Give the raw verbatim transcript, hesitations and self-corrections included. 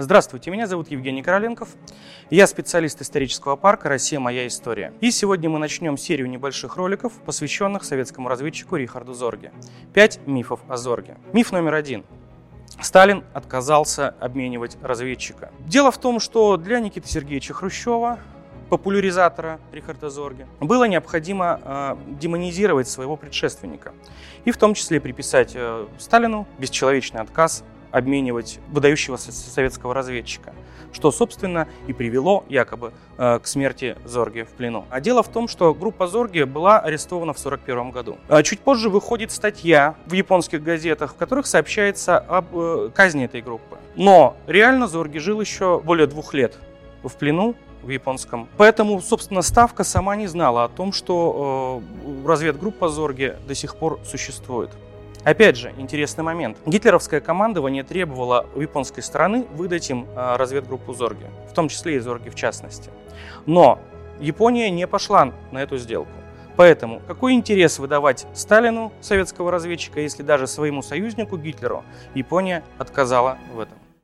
Здравствуйте, меня зовут Евгений Короленков, я специалист исторического парка «Россия. Моя история». И сегодня мы начнем серию небольших роликов, посвященных советскому разведчику Рихарду Зорге. Пять мифов о Зорге. Миф номер один. Сталин отказался обменивать разведчика. Дело в том, что для Никиты Сергеевича Хрущева, популяризатора Рихарда Зорге, было необходимо э, демонизировать своего предшественника и в том числе приписать э, Сталину бесчеловечный отказ обменивать выдающегося советского разведчика, что, собственно, и привело якобы к смерти Зорге в плену. А дело в том, что группа Зорге была арестована в тысяча девятьсот сорок первом году. Чуть позже выходит статья в японских газетах, в которых сообщается об казни этой группы. Но реально Зорге жил еще более двух лет в плену в японском. Поэтому, собственно, Ставка сама не знала о том, что разведгруппа Зорге до сих пор существует. Опять же, интересный момент. Гитлеровское командование требовало у японской стороны выдать им разведгруппу Зорге, в том числе и Зорге в частности. Но Япония не пошла на эту сделку. Поэтому какой интерес выдавать Сталину советского разведчика, если даже своему союзнику Гитлеру Япония отказала в этом?